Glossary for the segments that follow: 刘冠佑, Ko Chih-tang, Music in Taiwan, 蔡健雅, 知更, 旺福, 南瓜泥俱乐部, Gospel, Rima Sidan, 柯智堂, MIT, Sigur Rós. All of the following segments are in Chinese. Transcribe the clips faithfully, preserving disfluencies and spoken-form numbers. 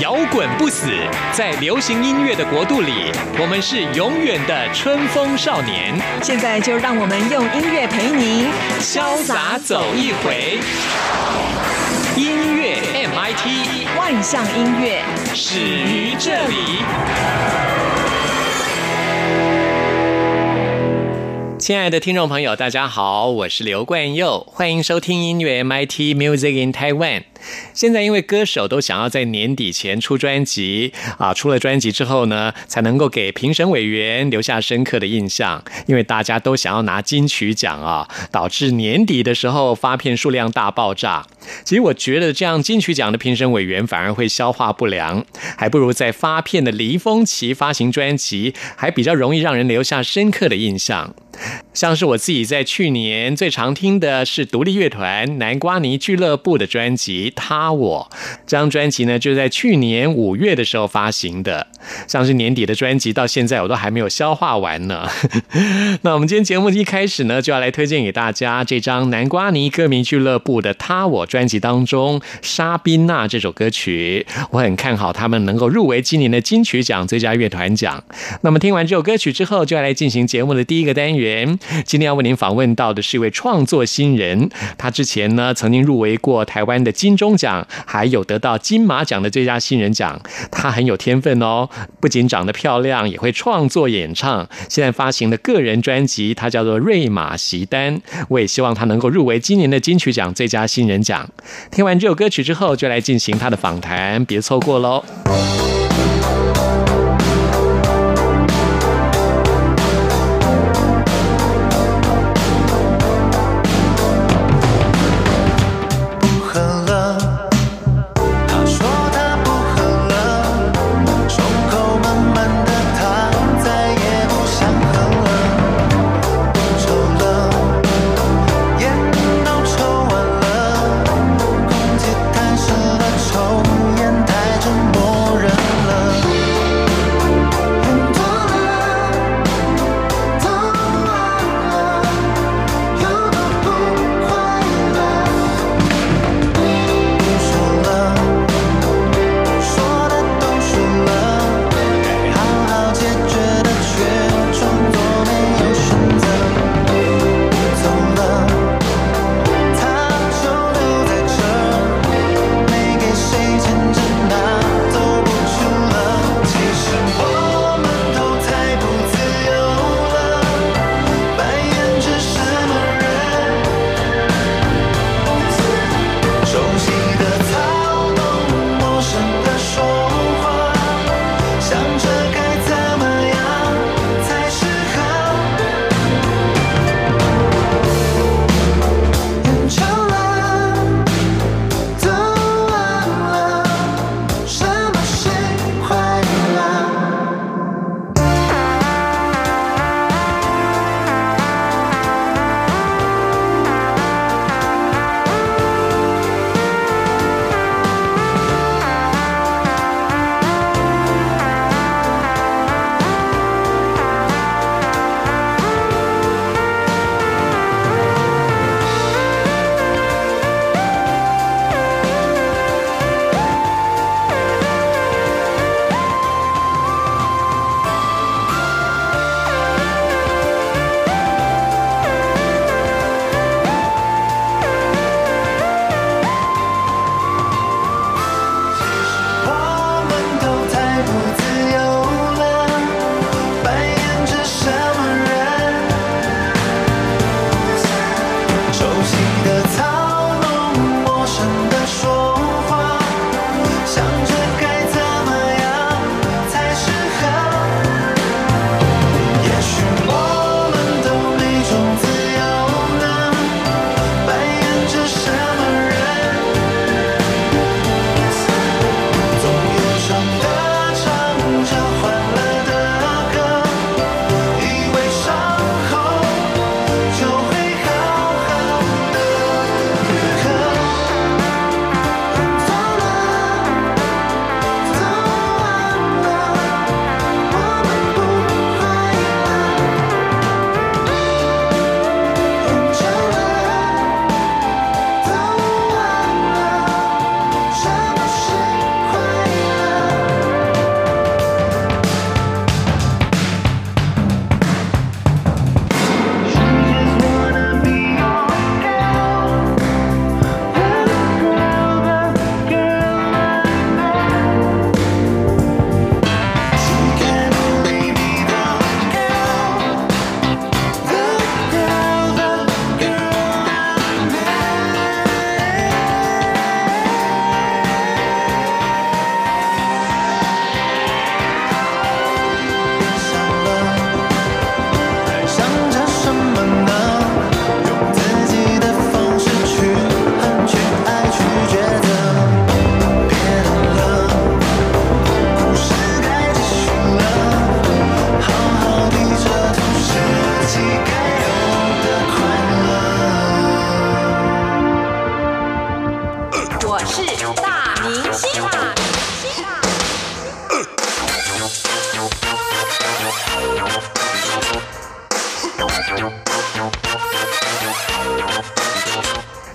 摇滚不死，在流行音乐的国度里，我们是永远的春风少年。现在就让我们用音乐陪您潇洒走一回。音乐 M I T， 万象音乐始于这里。亲爱的听众朋友，大家好，我是刘冠佑，欢迎收听音乐 M I T Music in Taiwan。现在因为歌手都想要在年底前出专辑啊，出了专辑之后呢，才能够给评审委员留下深刻的印象。因为大家都想要拿金曲奖啊，导致年底的时候发片数量大爆炸。其实我觉得这样金曲奖的评审委员反而会消化不良，还不如在发片的离峰期发行专辑，还比较容易让人留下深刻的印象。像是我自己在去年最常听的是独立乐团南瓜泥俱乐部的专辑《他我》，这张专辑呢就在去年五月的时候发行的。像是年底的专辑到现在我都还没有消化完呢。那我们今天节目一开始呢，就要来推荐给大家这张南瓜泥歌迷俱乐部的《他我》专辑当中莎宾娜这首歌曲。我很看好他们能够入围今年的金曲奖最佳乐团奖。那么听完这首歌曲之后，就要来进行节目的第一个单元。今天要为您访问到的是一位创作新人，他之前呢曾经入围过台湾的金钟奖，还有得到金马奖的最佳新人奖。他很有天分哦，不仅长得漂亮，也会创作演唱。现在发行的个人专辑，他叫做瑞玛席丹。我也希望他能够入围今年的金曲奖最佳新人奖。听完这首歌曲之后，就来进行他的访谈，别错过喽。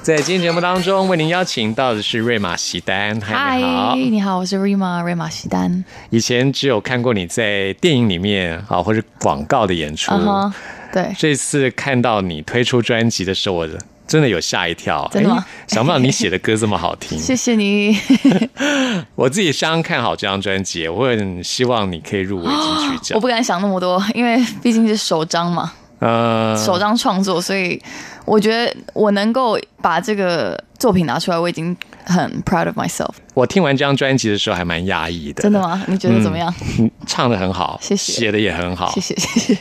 在今天节目当中，为您邀请到的是瑞玛席丹。嗨，你好，你好，我是 Rima 瑞玛席丹。以前只有看过你在电影里面啊，或者广告的演出。Uh-huh, 对，这次看到你推出专辑的时候，我真的有吓一跳。真的吗？想不到你写的歌这么好听。谢谢你。我自己相当看好这张专辑，我很希望你可以入围金曲奖。我不敢想那么多，因为毕竟是首张嘛。呃，首张创作，所以我觉得我能够把这个作品拿出来，我已经很 proud of myself。我听完这张专辑的时候还蛮压抑的。真的吗？你觉得怎么样？嗯、唱得很好，谢谢。写得也很好，谢谢谢谢。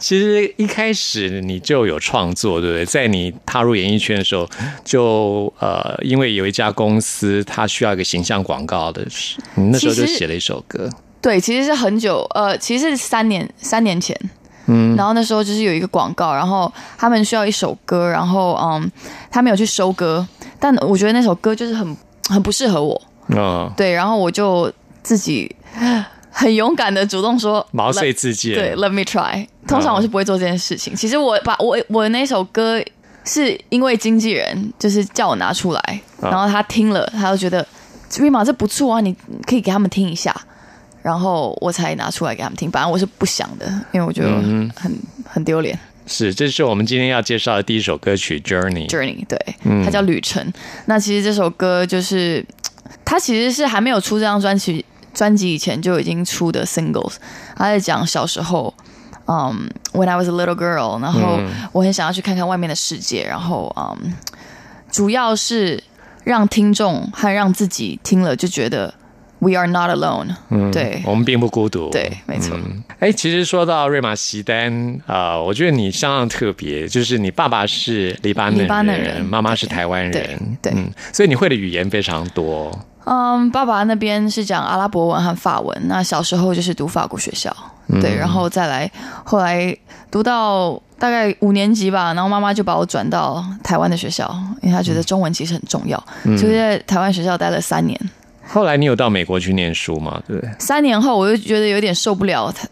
其实一开始你就有创作，对不对？在你踏入演艺圈的时候，就呃，因为有一家公司它需要一个形象广告的，你那时候就写了一首歌。对，其实是很久，呃，其实是三年三年前。嗯，然后那时候就是有一个广告，然后他们需要一首歌，然后嗯，他们有去收歌，但我觉得那首歌就是很很不适合我，哦，对，然后我就自己很勇敢的主动说毛遂自荐，对 ，Let me try。通常我是不会做这件事情。哦，其实我把我我那首歌是因为经纪人就是叫我拿出来，哦，然后他听了，他就觉得 Rima 这不错啊，你可以给他们听一下。然后我才拿出来给他们听，反正我是不想的，因为我觉得很、嗯、很丢脸。是，这是我们今天要介绍的第一首歌曲《Journey》。Journey， 对，嗯，它叫《旅程》。那其实这首歌就是，它其实是还没有出这张专辑，专辑以前就已经出的 singles。它在讲小时候，嗯、um, ，When I was a little girl， 然后我很想要去看看外面的世界，然后嗯，um, 主要是让听众和让自己听了就觉得。We are not alone，嗯，对，我们并不孤独，对，没错。哎，嗯，其实说到瑞玛席丹啊，呃，我觉得你相当特别，就是你爸爸是黎巴嫩人，黎巴嫩人妈妈是台湾人，对，对对嗯，所以你会的语言非常多。嗯，爸爸那边是讲阿拉伯文和法文，那小时候就是读法国学校，对，嗯，然后再来后来读到大概五年级吧，然后妈妈就把我转到台湾的学校，因为她觉得中文其实很重要，嗯，所以在台湾学校待了三年。后来你有到美国去念书吗？对，三年后我就觉得有点受不了台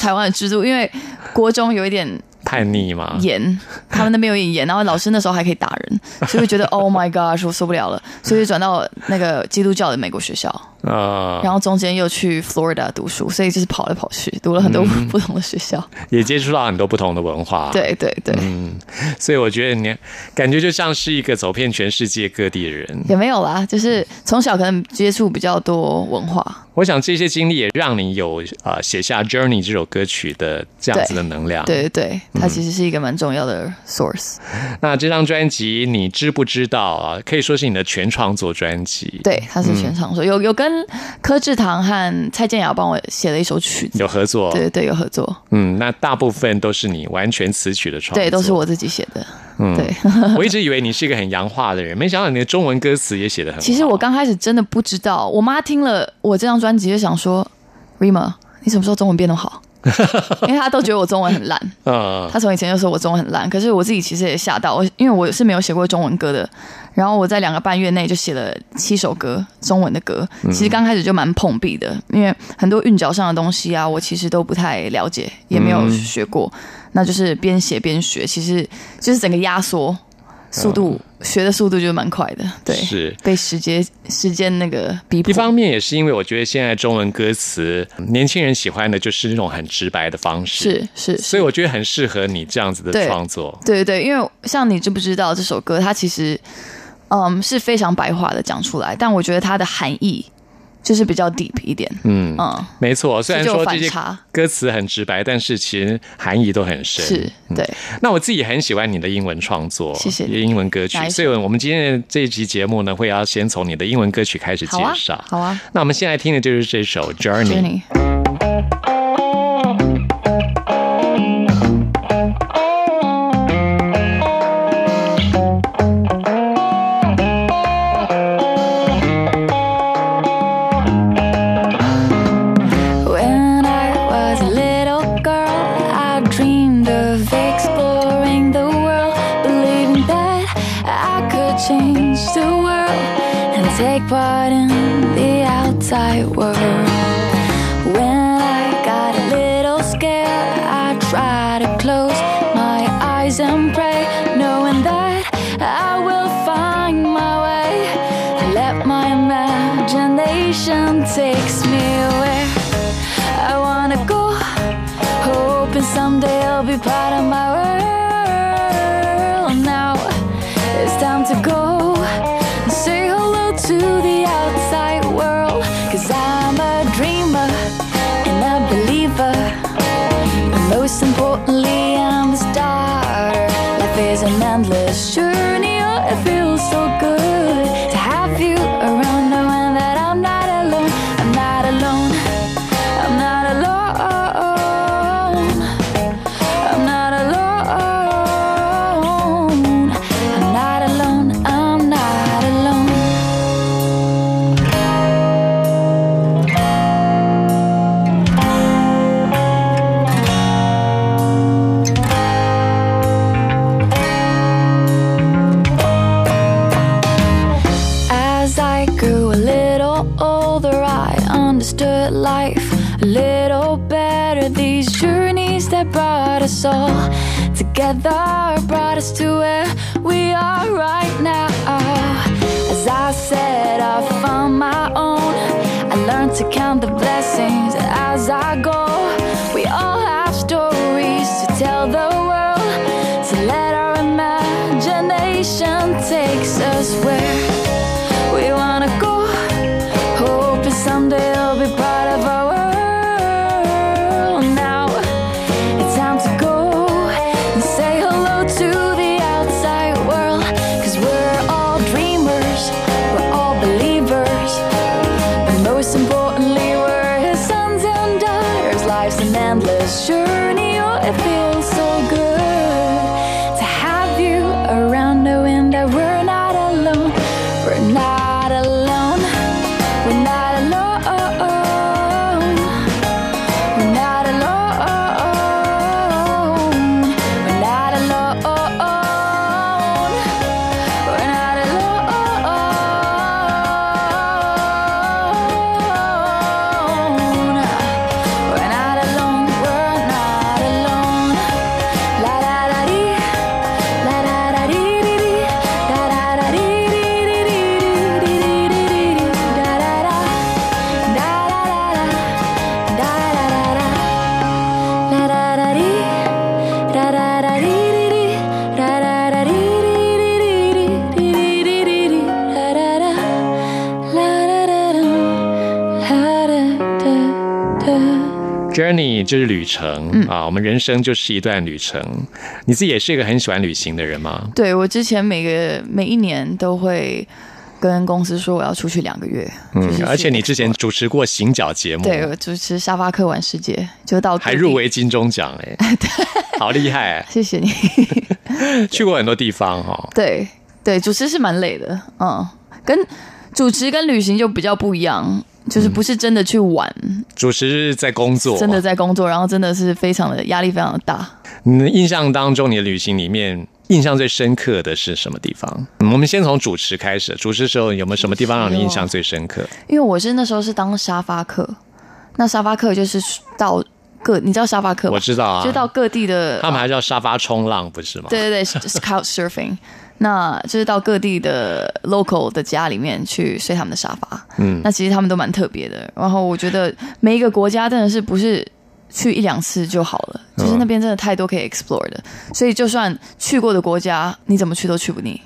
台湾的制度，因为国中有一点叛逆嘛，严，他们那边有点严，然后老师那时候还可以打人，所以我觉得 Oh my gosh， 我受不了了，所以就转到那个基督教的美国学校，呃、然后中间又去 Florida 读书，所以就是跑来跑去，读了很多不同的学校，嗯，也接触到很多不同的文化。对对对，嗯，所以我觉得你感觉就像是一个走遍全世界各地的人，也没有啦，就是从小可能接触比较多文化。我想这些经历也让你有呃写下《Journey》这首歌曲的这样子的能量。对对对，它其实是一个蛮重要的 source。嗯，那这张专辑你知不知道啊？可以说是你的全创作专辑。对，它是全创作，嗯，有有跟柯智堂和蔡健雅帮我写了一首曲子，有合作。对对，有合作。嗯，那大部分都是你完全词曲的创作。对，都是我自己写的。嗯，对，我一直以为你是一个很洋化的人，没想到你的中文歌词也写得很好。其实我刚开始真的不知道，我妈听了我这张专辑就想说 ，Rima， 你什么时候中文变得好？因为她都觉得我中文很烂。嗯，她从以前就说我中文很烂，可是我自己其实也吓到，我因为我是没有写过中文歌的，然后我在两个半月内就写了七首歌，中文的歌。其实刚开始就蛮碰壁的，因为很多韵脚上的东西啊，我其实都不太了解，也没有学过。嗯，那就是边写边学，其实就是整个压缩速度，嗯，学的速度就蛮快的。对，是被时间时间那个逼迫。一方面也是因为我觉得现在中文歌词年轻人喜欢的就是那种很直白的方式，是 是, 是，所以我觉得很适合你这样子的创作。对对对，因为像你知不知道这首歌，它其实嗯是非常白话的讲出来，但我觉得它的含义。就是比较 deep 一点，嗯嗯，没错。虽然说这些歌词很直白，但是其实含义都很深。是，对，嗯。那我自己很喜欢你的英文创作，谢谢你英文歌曲。所以，我们今天的这一集节目呢，会要先从你的英文歌曲开始介绍。好啊，好啊。那我们现在听的就是这首《Journey》。Take part in the outside world. When I got a little close my eyes and pray, knowing that I will find my way. Let my imagination takes me away. I wanna go, hoping someday I'll be part of my world. Now it's time to go and say hello to the outside world, cause I'm a dreamer and a believer, but most importantly I'm a starter. Life is an endless journey, oh it feels so good to have you around, knowing that I'm not alone. I'm not alone, I'm not alone, I'm not alone, I'm not alone, I'm not alone. As I grew a little older, I understood life a little better. These journeys that brought us all together brought us to where we are right now. As I said, I found my own. I learned to count the blessings as I go. We all have stories to tell the world, so let our imagination takes us where we wanna go, hoping someday I'll be part of our world. Now it's time to go and say hello to the outside world, cause we're all dreamers, we're all believers, but most importantly we're his sons and daughters. Life's an endless journey, oh it feels so good to have you around, knowing that we're not alone. We're not alone, we're not alone, we're not alone, we're not alone, we're not alone, we're not alone, we're not alone. La la la dee, la la la dee dee dee, la la la dee dee dee dee dee dee dee dee dee, da da da, da da da da, da da da da, la la la dee, da da da dee dee dee, da da da dee dee dee dee dee dee dee dee dee, da da da, la da da da, la da da da. Journey 就是旅程、啊，我们人生就是一段旅程。你自己也是一个很喜欢旅行的人吗？对，我之前每个每一年都会跟公司说我要出去两个月，就是去嗯，而且你之前主持过行脚节目，对我主持沙发客玩世界，就到各地还入围金钟奖哎，好厉害、谢谢你。去过很多地方哦。对对，主持是蛮累的，嗯，跟主持跟旅行就比较不一样，就是不是真的去玩，主持是在工作，真的在工作，然后真的是非常的压力非常的大。你的印象当中，你的旅行里面印象最深刻的是什么地方？嗯我们先从主持开始，主持的时候有没有什么地方让你印象最深刻？因为我是那时候是当沙发客，那沙发客就是到各，你知道沙发客吗？我知道啊，就到各地的，他们还叫沙发冲浪不是吗？对对对 ，couch surfing， 那就是到各地的 local 的家里面去睡他们的沙发。嗯，那其实他们都蛮特别的。然后我觉得每一个国家真的是不是去一两次就好了，就是那边真的太多可以 explore 的，所以就算去过的国家，你怎么去都去不腻。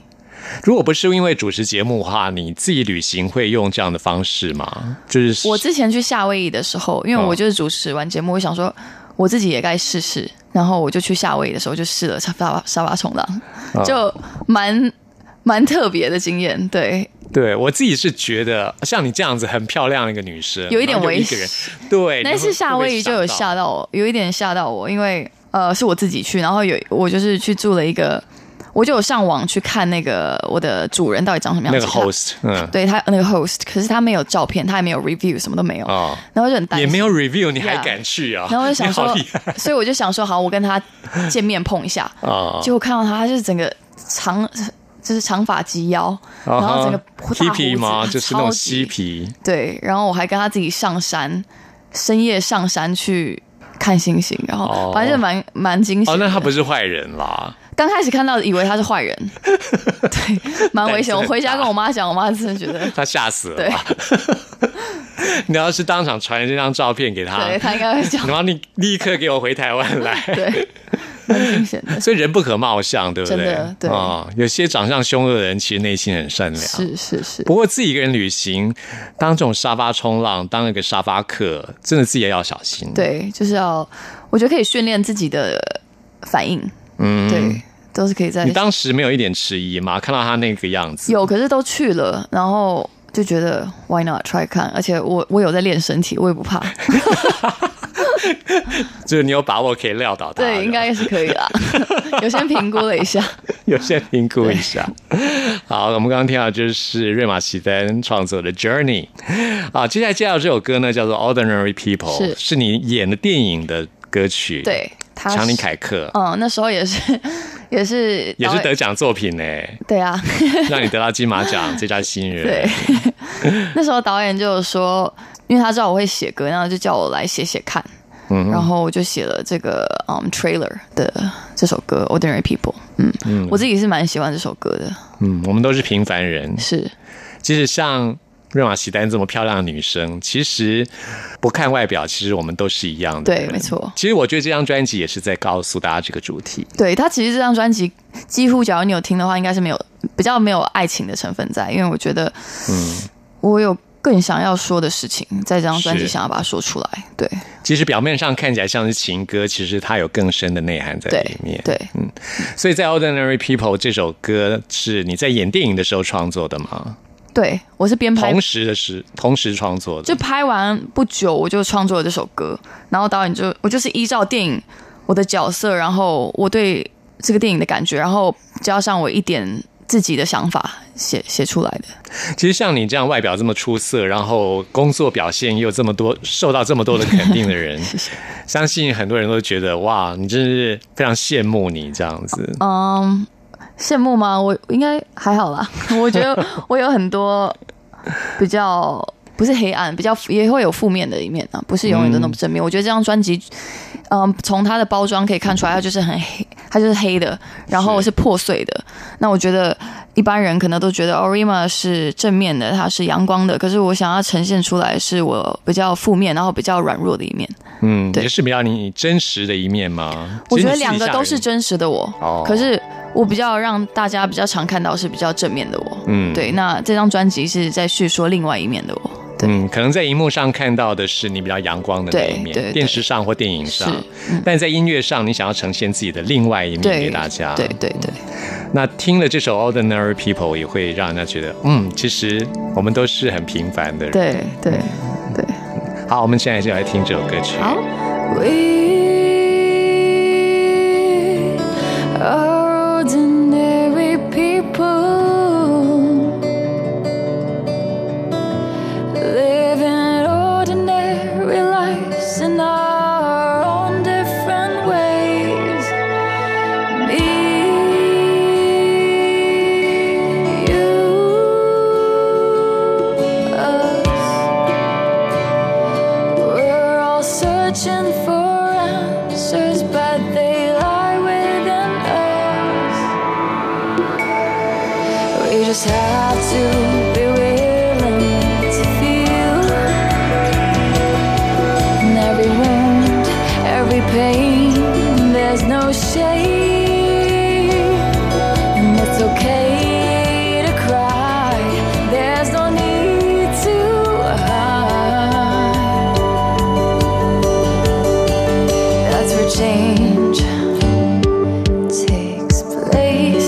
如果不是因为主持节目的话，你自己旅行会用这样的方式吗？就是我之前去夏威夷的时候，因为我就是主持完节目，我想说我自己也该试试，然后我就去夏威夷的时候就试了沙发沙发冲浪，就蛮蛮特别的经验。对对，我自己是觉得像你这样子很漂亮的一个女生，有一点危险，对，但是夏威夷就有吓到我，有一点吓到我，因为呃是我自己去，然后有我就是去住了一个。我就有上网去看那个我的主人到底长什么样子，那个 host， 嗯，对他那个 host， 可是他没有照片，他也没有 review， 什么都没有，哦，然后就很担心，也没有 review， 你还敢去啊？ Yeah， 然后我就想说，所以我就想说，好，我跟他见面碰一下，哦，结果看到他，他就是整个长，就是长发及腰，哦，然后整个大胡子嘛，就是那种嬉皮，对，然后我还跟他自己上山，深夜上山去。看星星，然后反正就蛮蛮惊喜。哦，那他不是坏人啦。刚开始看到以为他是坏人，对，蛮危险。我回家跟我妈讲，我妈真的觉得他吓死了。对，你要是当场传这张照片给他，对他应该会讲，然后你立刻给我回台湾来。对，蛮惊险的。所以人不可貌相，对不对？真的，对啊、哦，有些长相凶恶的人，其实内心很善良。是是是。不过自己一个人旅行，当这种沙发冲浪，当一个沙发客，真的自己也要小心。对，就是要，我觉得可以训练自己的反应。嗯，对，都是可以在。你当时没有一点迟疑吗？看到他那个样子，有，可是都去了，然后就觉得 why not try 看，而且我我有在练身体，我也不怕。就是你有把握可以撂倒他，对，应该也是可以啦。有先评估了一下，有先评估一下。好，我们刚刚听到就是瑞玛席丹创作的 Journey 啊，接下来介绍这首歌呢，叫做 Ordinary People， 是, 是你演的电影的歌曲，对。强尼凯克，嗯，那时候也是，也是也是得奖作品哎、欸，对啊，让你得到金马奖最佳新人。对，那时候导演就说，因为他知道我会写歌，然后就叫我来写写看，嗯，然后我就写了这个嗯 trailer 的这首歌《Ordinary People》，嗯嗯，我自己是蛮喜欢这首歌的，嗯，我们都是平凡人，是，即使像。瑞玛席丹这么漂亮的女生，其实不看外表，其实我们都是一样的。对，没错。其实我觉得这张专辑也是在告诉大家这个主题。对，它其实这张专辑几乎，假如你有听的话，应该是没有比较没有爱情的成分在，因为我觉得，嗯，我有更想要说的事情，在这张专辑想要把它说出来。对，其实表面上看起来像是情歌，其实它有更深的内涵在里面。对，对嗯。所以在《Ordinary People》这首歌是你在演电影的时候创作的吗？对，我是边拍同时的时同时创作的，就拍完不久我就创作了这首歌，然后导演就我就是依照电影我的角色，然后我对这个电影的感觉，然后加上我一点自己的想法写写出来的。其实像你这样外表这么出色，然后工作表现又这么多，受到这么多的肯定的人，谢谢相信很多人都觉得哇，你真是非常羡慕你这样子。嗯。羡慕吗？我应该还好啦。我觉得我有很多比较不是黑暗，比较也会有负面的一面啊，不是永远都那么正面。嗯、我觉得这张专辑，嗯、呃，从它的包装可以看出来，它就是很黑，它就是黑的，然后是破碎的。那我觉得一般人可能都觉得 Rima 是正面的，它是阳光的，可是我想要呈现出来是我比较负面，然后比较软弱的一面。嗯，也是比较你真实的一面吗？我觉得两个都是真实的我，哦、可是。我比较让大家比较常看到是比较正面的我，嗯，对。那这张专辑是在叙说另外一面的我，对，嗯，可能在荧幕上看到的是你比较阳光的那一面，对，对对电视上或电影上，嗯、但在音乐上你想要呈现自己的另外一面给大家，对对 对, 对、嗯。那听了这首《Ordinary People》也会让人家觉得，嗯，其实我们都是很平凡的人，对对对、嗯。好，我们现在就来听这首歌曲。好。We are ordinary people living ordinary lives in our own different ways. Me, you, us, we're all searching for answers, but they just have to be willing to feel, in every wound, every pain, there's no shame, and it's okay to cry, there's no need to hide, that's where change takes place.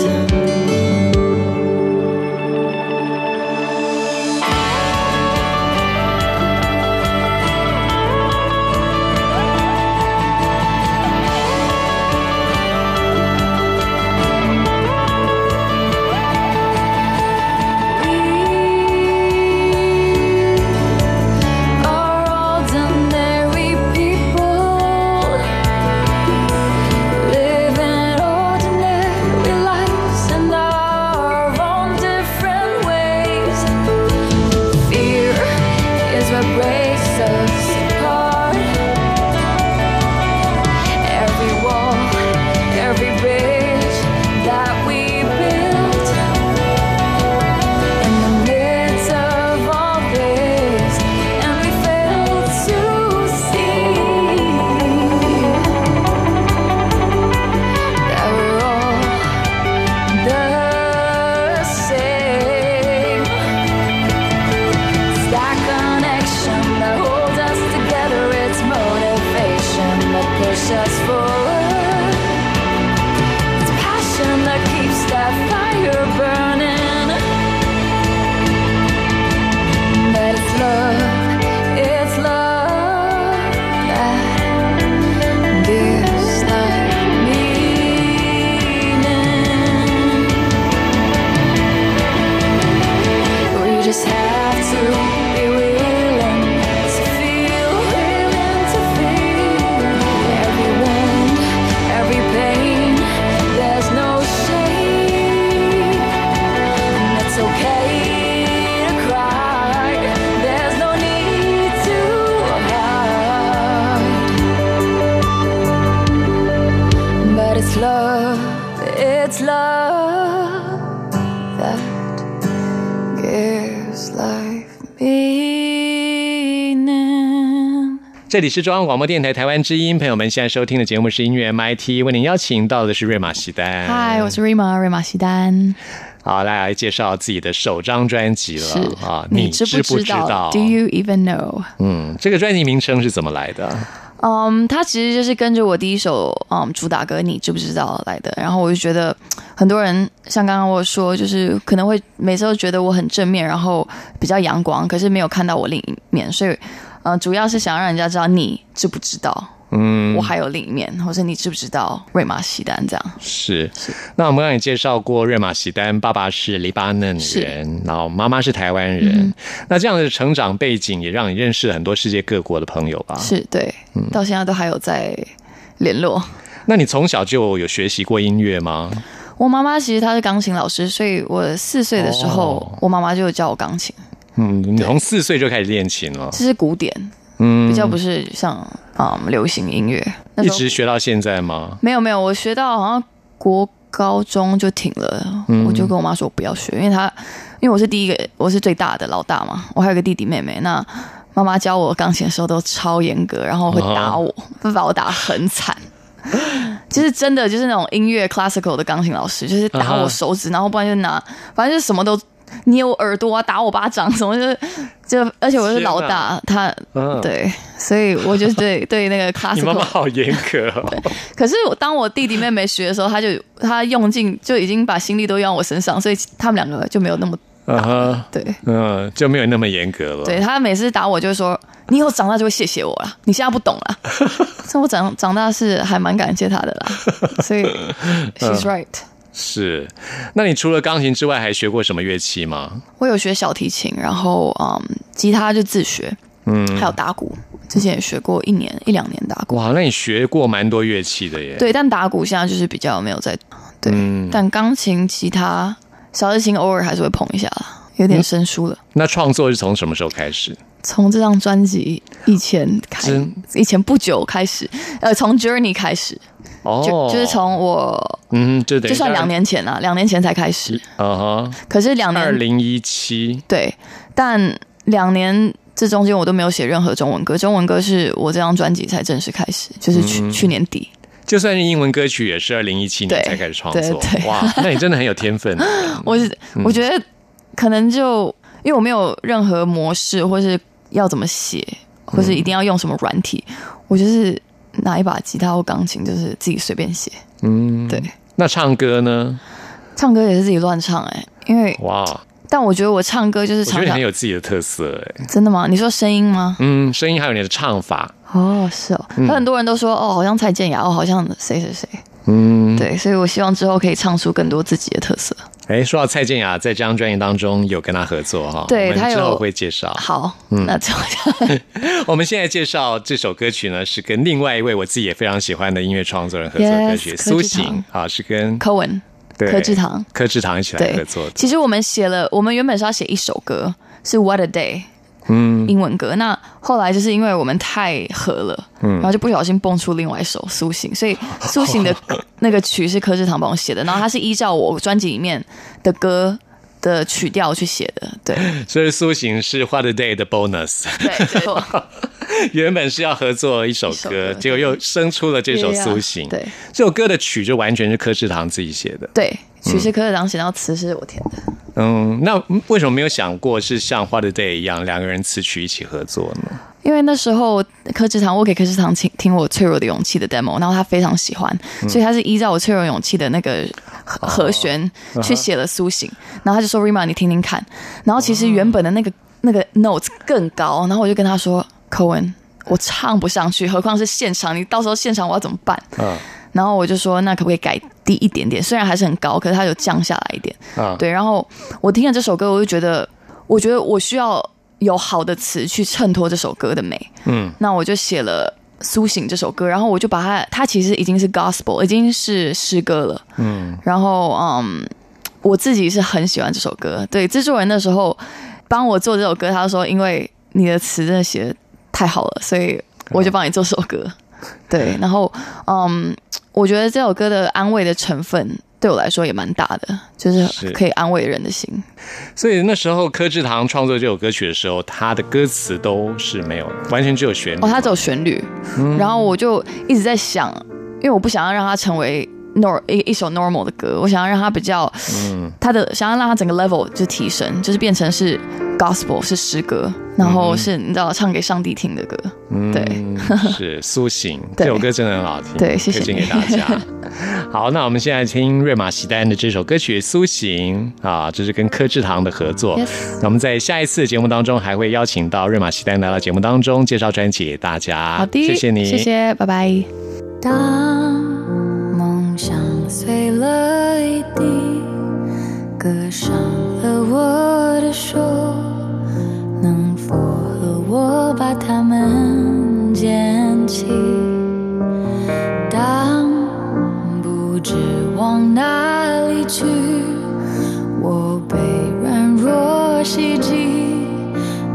It's love, it's love that gives life meaning。 这里是中央广播电台台湾之音，朋友们现在收听的节目是音乐 M I T， 为您邀请到的是瑞玛西丹。嗨，我是 Rima， 瑞玛西丹。好，来介绍自己的首张专辑了啊！你知不知道 ？Do you even know？ 嗯，这个专辑名称是怎么来的？嗯，它其实就是跟着我第一首嗯主打歌《你知不知道》来的。然后我就觉得很多人像刚刚我说，就是可能会每次都觉得我很正面，然后比较阳光，可是没有看到我另一面，所以嗯，主要是想让人家知道你知不知道。嗯，我还有另一面，或者你知不知道瑞玛西丹这样？是。是那我们刚才也介绍过瑞玛西丹，爸爸是黎巴嫩人，然后妈妈是台湾人。嗯、那这样的成长背景也让你认识很多世界各国的朋友吧？是对，嗯、到现在都还有在联络。那你从小就有学习过音乐吗？我妈妈其实她是钢琴老师，所以我四岁的时候，哦、我妈妈就教我钢琴。嗯，你从四岁就开始练琴了？这是古典。嗯，比较不是像嗯流行音乐，一直学到现在吗？没有没有，我学到好像国高中就停了，嗯、我就跟我妈说我不要学，因为她因为我是第一个，我是最大的老大嘛，我还有个弟弟妹妹。那妈妈教我钢琴的时候都超严格，然后会打我，会、哦、把我打很惨。就是真的就是那种音乐 classical 的钢琴老师，就是打我手指，哦、然后不然就拿，反正就是什么都。捏我耳朵啊，打我巴掌，什么就是就，而且我是老大，啊、他、嗯、对，所以我就对对那个 classical， 你妈妈好严格哦。可是我当我弟弟妹妹学的时候，他就他用尽就已经把心力都用我身上，所以他们两个就没有那么大，啊、对，嗯，就没有那么严格了。对他每次打我就说，你以后长大就会谢谢我啦，你现在不懂啦。所以我长长大是还蛮感谢他的啦，所以 she's right。嗯是，那你除了钢琴之外还学过什么乐器吗？我有学小提琴，然后嗯，吉他就自学，嗯，还有打鼓，之前也学过一年一两年打鼓。哇，那你学过蛮多乐器的耶。对，但打鼓现在就是比较没有在，对，嗯、但钢琴、吉他、小提琴偶尔还是会碰一下，有点生疏了。嗯、那创作是从什么时候开始？从这张专辑以前开，以前不久开始，呃，从 Journey 开始。Oh, 就就是从我嗯，就等就算两年前啊，两年前才开始。嗯、uh-huh, 可是两年二零一七对，但两年这中间我都没有写任何中文歌，中文歌是我这张专辑才正式开始，就是去、嗯、去年底。就算是英文歌曲也是二零一七年才开始创作。哇，那你真的很有天分。我我觉得可能就因为我没有任何模式，或是要怎么写，或是一定要用什么软体，嗯、我就是。拿一把吉他或钢琴，就是自己随便写。嗯，对。那唱歌呢？唱歌也是自己乱唱哎、欸，因为哇，但我觉得我唱歌就是常常，我觉得你很有自己的特色哎、欸。真的吗？你说声音吗？嗯，声音还有你的唱法。哦，是哦。嗯、很多人都说哦，好像蔡健雅，哦，好像谁谁谁。嗯，对，所以我希望之后可以唱出更多自己的特色。哎，说到蔡健雅，在这张专辑当中有跟她合作哈，对，她之后会介绍。好，嗯，那之后我们现在介绍这首歌曲呢，是跟另外一位我自己也非常喜欢的音乐创作人合作的歌曲 yes, 苏醒啊，是跟柯文、柯志堂、柯志堂一起来合作的。其实我们写了，我们原本是要写一首歌，是 What a Day。嗯，英文歌。那后来就是因为我们太合了，嗯、然后就不小心蹦出另外一首《苏醒》，所以《苏醒》的那个曲是柯志堂帮我写的，然后他是依照我专辑里面的歌的曲调去写的，对。所以《苏醒》是《What a Day》的 bonus。对，对。原本是要合作一首歌，首歌结果又生出了这首《苏醒》。对，这首歌的曲就完全是柯志堂自己写的。对，曲是柯志堂写，然后词是我填的。嗯，那为什么没有想过是像《What a Day》一样，两个人词曲一起合作呢？因为那时候柯志堂，我给柯志堂听听我《脆弱的勇气》的 demo， 然后他非常喜欢，嗯、所以他是依照我《脆弱的勇气》的那个和弦去写了《苏醒》，哦，然后他就说 ：“Rima， 你听听看。”然后其实原本的那个那个 notes 更高，然后我就跟他说 ：“Cohen， 我唱不上去，何况是现场，你到时候现场我要怎么办？”嗯然后我就说，那可不可以改低一点点？虽然还是很高，可是它有降下来一点。啊、对，然后我听了这首歌，我就觉得，我觉得我需要有好的词去衬托这首歌的美。嗯，那我就写了《苏醒》这首歌，然后我就把它，它其实已经是 Gospel， 已经是诗歌了。嗯，然后嗯，我自己是很喜欢这首歌。对，制作人那时候帮我做这首歌，他说，因为你的词真的写得太好了，所以我就帮你做首歌。嗯、对，然后嗯。我觉得这首歌的安慰的成分对我来说也蛮大的，就是可以安慰人的心。所以那时候柯智棠创作这首歌曲的时候，他的歌词都是没有，完全只有旋律。哦，他只有旋律、嗯、然后我就一直在想，因为我不想要让他成为 nor, 一, 一首 normal 的歌，我想要让他比较、嗯、他的想要让他整个 level 就提升，就是变成是 Gospel， 是诗歌，然后是、嗯、你知道唱给上帝听的歌、嗯、对，是苏醒。这首歌真的很好听，对，谢谢你，推荐给大家。好，那我们现在听瑞玛席丹的这首歌曲《苏醒》啊，这是跟柯智棠的合作、yes. 那我们在下一次节目当中还会邀请到瑞玛席丹来到节目当中介绍专辑给大家。好的，谢谢你，谢谢，拜拜。当梦想碎了一地，割伤了我的手，能否和我把它们捡起？当不知往哪里去，我被软弱袭击，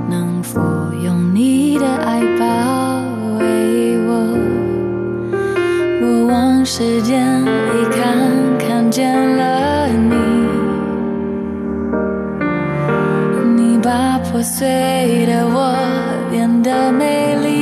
能否用你的爱包围我？我往时间里看，看见了你，你把破碎的我变得美丽。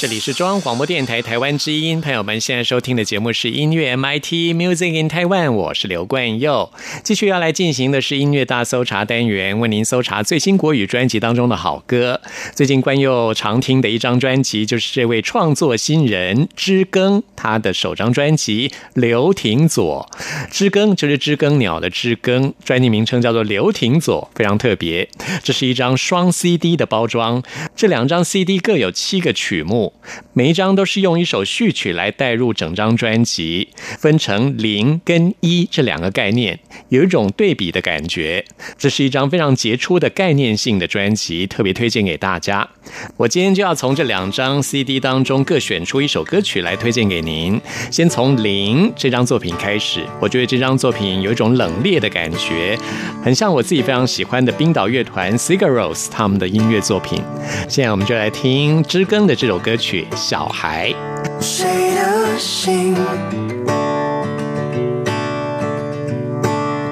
这里是中央广播电台台湾之音，朋友们现在收听的节目是音乐 M I T Music in Taiwan， 我是刘冠佑。继续要来进行的是音乐大搜查单元，为您搜查最新国语专辑当中的好歌。最近冠佑常听的一张专辑就是这位创作新人知更他的首张专辑《刘廷佐》，知更就是知更鸟的知更，专辑名称叫做《刘廷佐》，非常特别。这是一张双 C D 的包装，这两张 C D 各有七个曲目，每一张都是用一首序曲来带入整张专辑，分成零跟一这两个概念，有一种对比的感觉。这是一张非常杰出的概念性的专辑，特别推荐给大家。我今天就要从这两张 C D 当中各选出一首歌曲来推荐给您。先从零这张作品开始，我觉得这张作品有一种冷冽的感觉，很像我自己非常喜欢的冰岛乐团 Sigur Rós 他们的音乐作品。现在我们就来听知更的这首歌曲《小孩》。谁的心，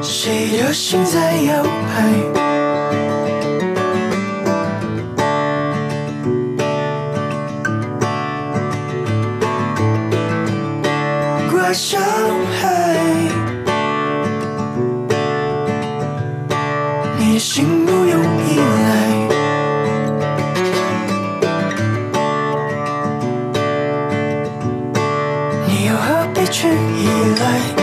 谁的心在摇摆，乖小孩，你的心不用依赖，去依赖。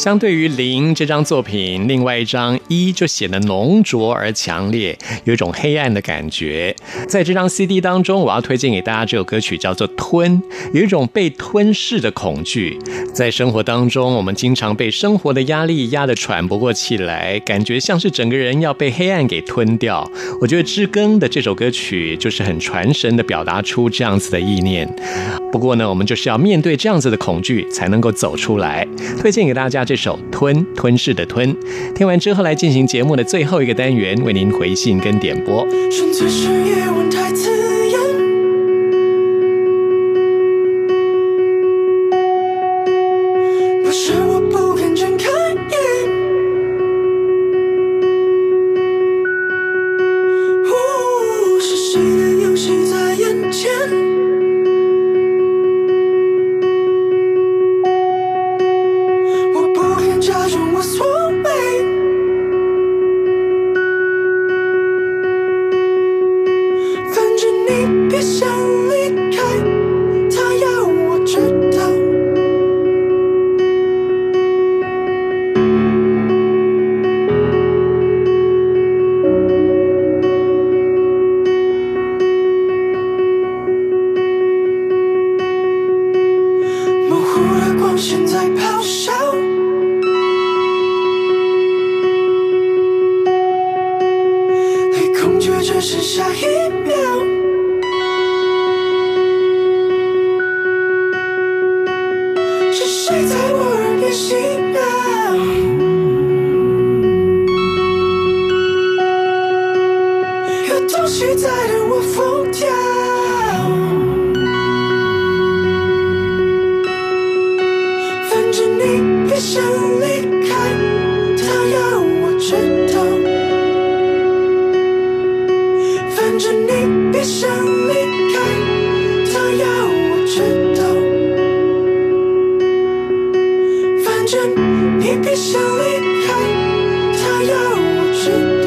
相对于零这张作品，另外一张一就显得浓浊而强烈，有一种黑暗的感觉。在这张 C D 当中，我要推荐给大家这首歌曲叫做《吞》，有一种被吞噬的恐惧。在生活当中，我们经常被生活的压力压得喘不过气来，感觉像是整个人要被黑暗给吞掉。我觉得知更的这首歌曲就是很传神地表达出这样子的意念。不过呢，我们就是要面对这样子的恐惧才能够走出来。推荐给大家这首《吞》，吞噬的吞。听完之后来进行节目的最后一个单元，为您回信跟点播。纯粹是夜晚太刺眼，不是我不敢睁开眼，哦，是谁的游戏在眼前，你必想离开，他要我知道。模糊的光线在咆哮。 只剩下一秒，是谁在我耳边嬉闹？有东西在等我疯掉。反正你别想离开，他要我知道。 别想离开，他要我知道。反正你别想离开，他要我知道。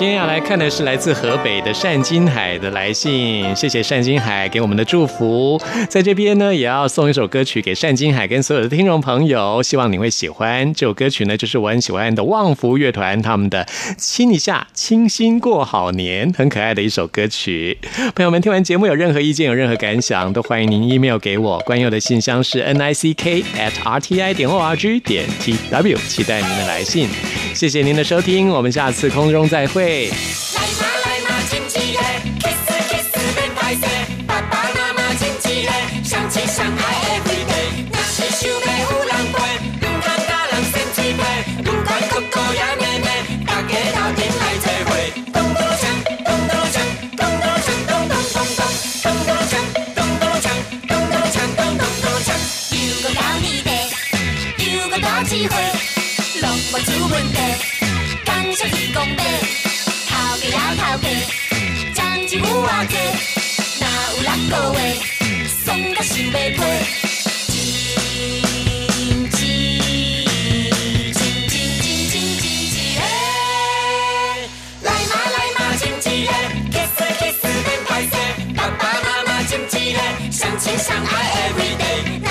今天要来看的是来自河北的单金海的来信，谢谢单金海给我们的祝福。在这边呢，也要送一首歌曲给单金海跟所有的听众朋友，希望你会喜欢这首歌曲呢，就是我很喜欢的旺福乐团他们的亲一下清新过好年，很可爱的一首歌曲。朋友们听完节目有任何意见有任何感想，都欢迎您 email 给我，关佑的信箱是 nick at r t i dot org dot t w， 期待您的来信。谢谢您的收听，我们下次空中再会。来嘛来嘛，亲戚耶 ，kiss kiss 别太涩，爸爸妈妈亲戚耶，相亲相爱 every day。若是想要有人陪，唔通甲人生气皮，不管哥哥也妹妹，大家斗阵来做伙。咚咚锵，咚咚锵，咚咚锵，咚咚咚咚，咚咚锵，咚咚锵，咚咚锵，咚咚咚锵。又个斗地地，又个斗智慧，乐无愁问题，感谢天公伯。头家将一牛仔鸡，哪有六个月，爽甲想袂退。亲亲相爱 every day。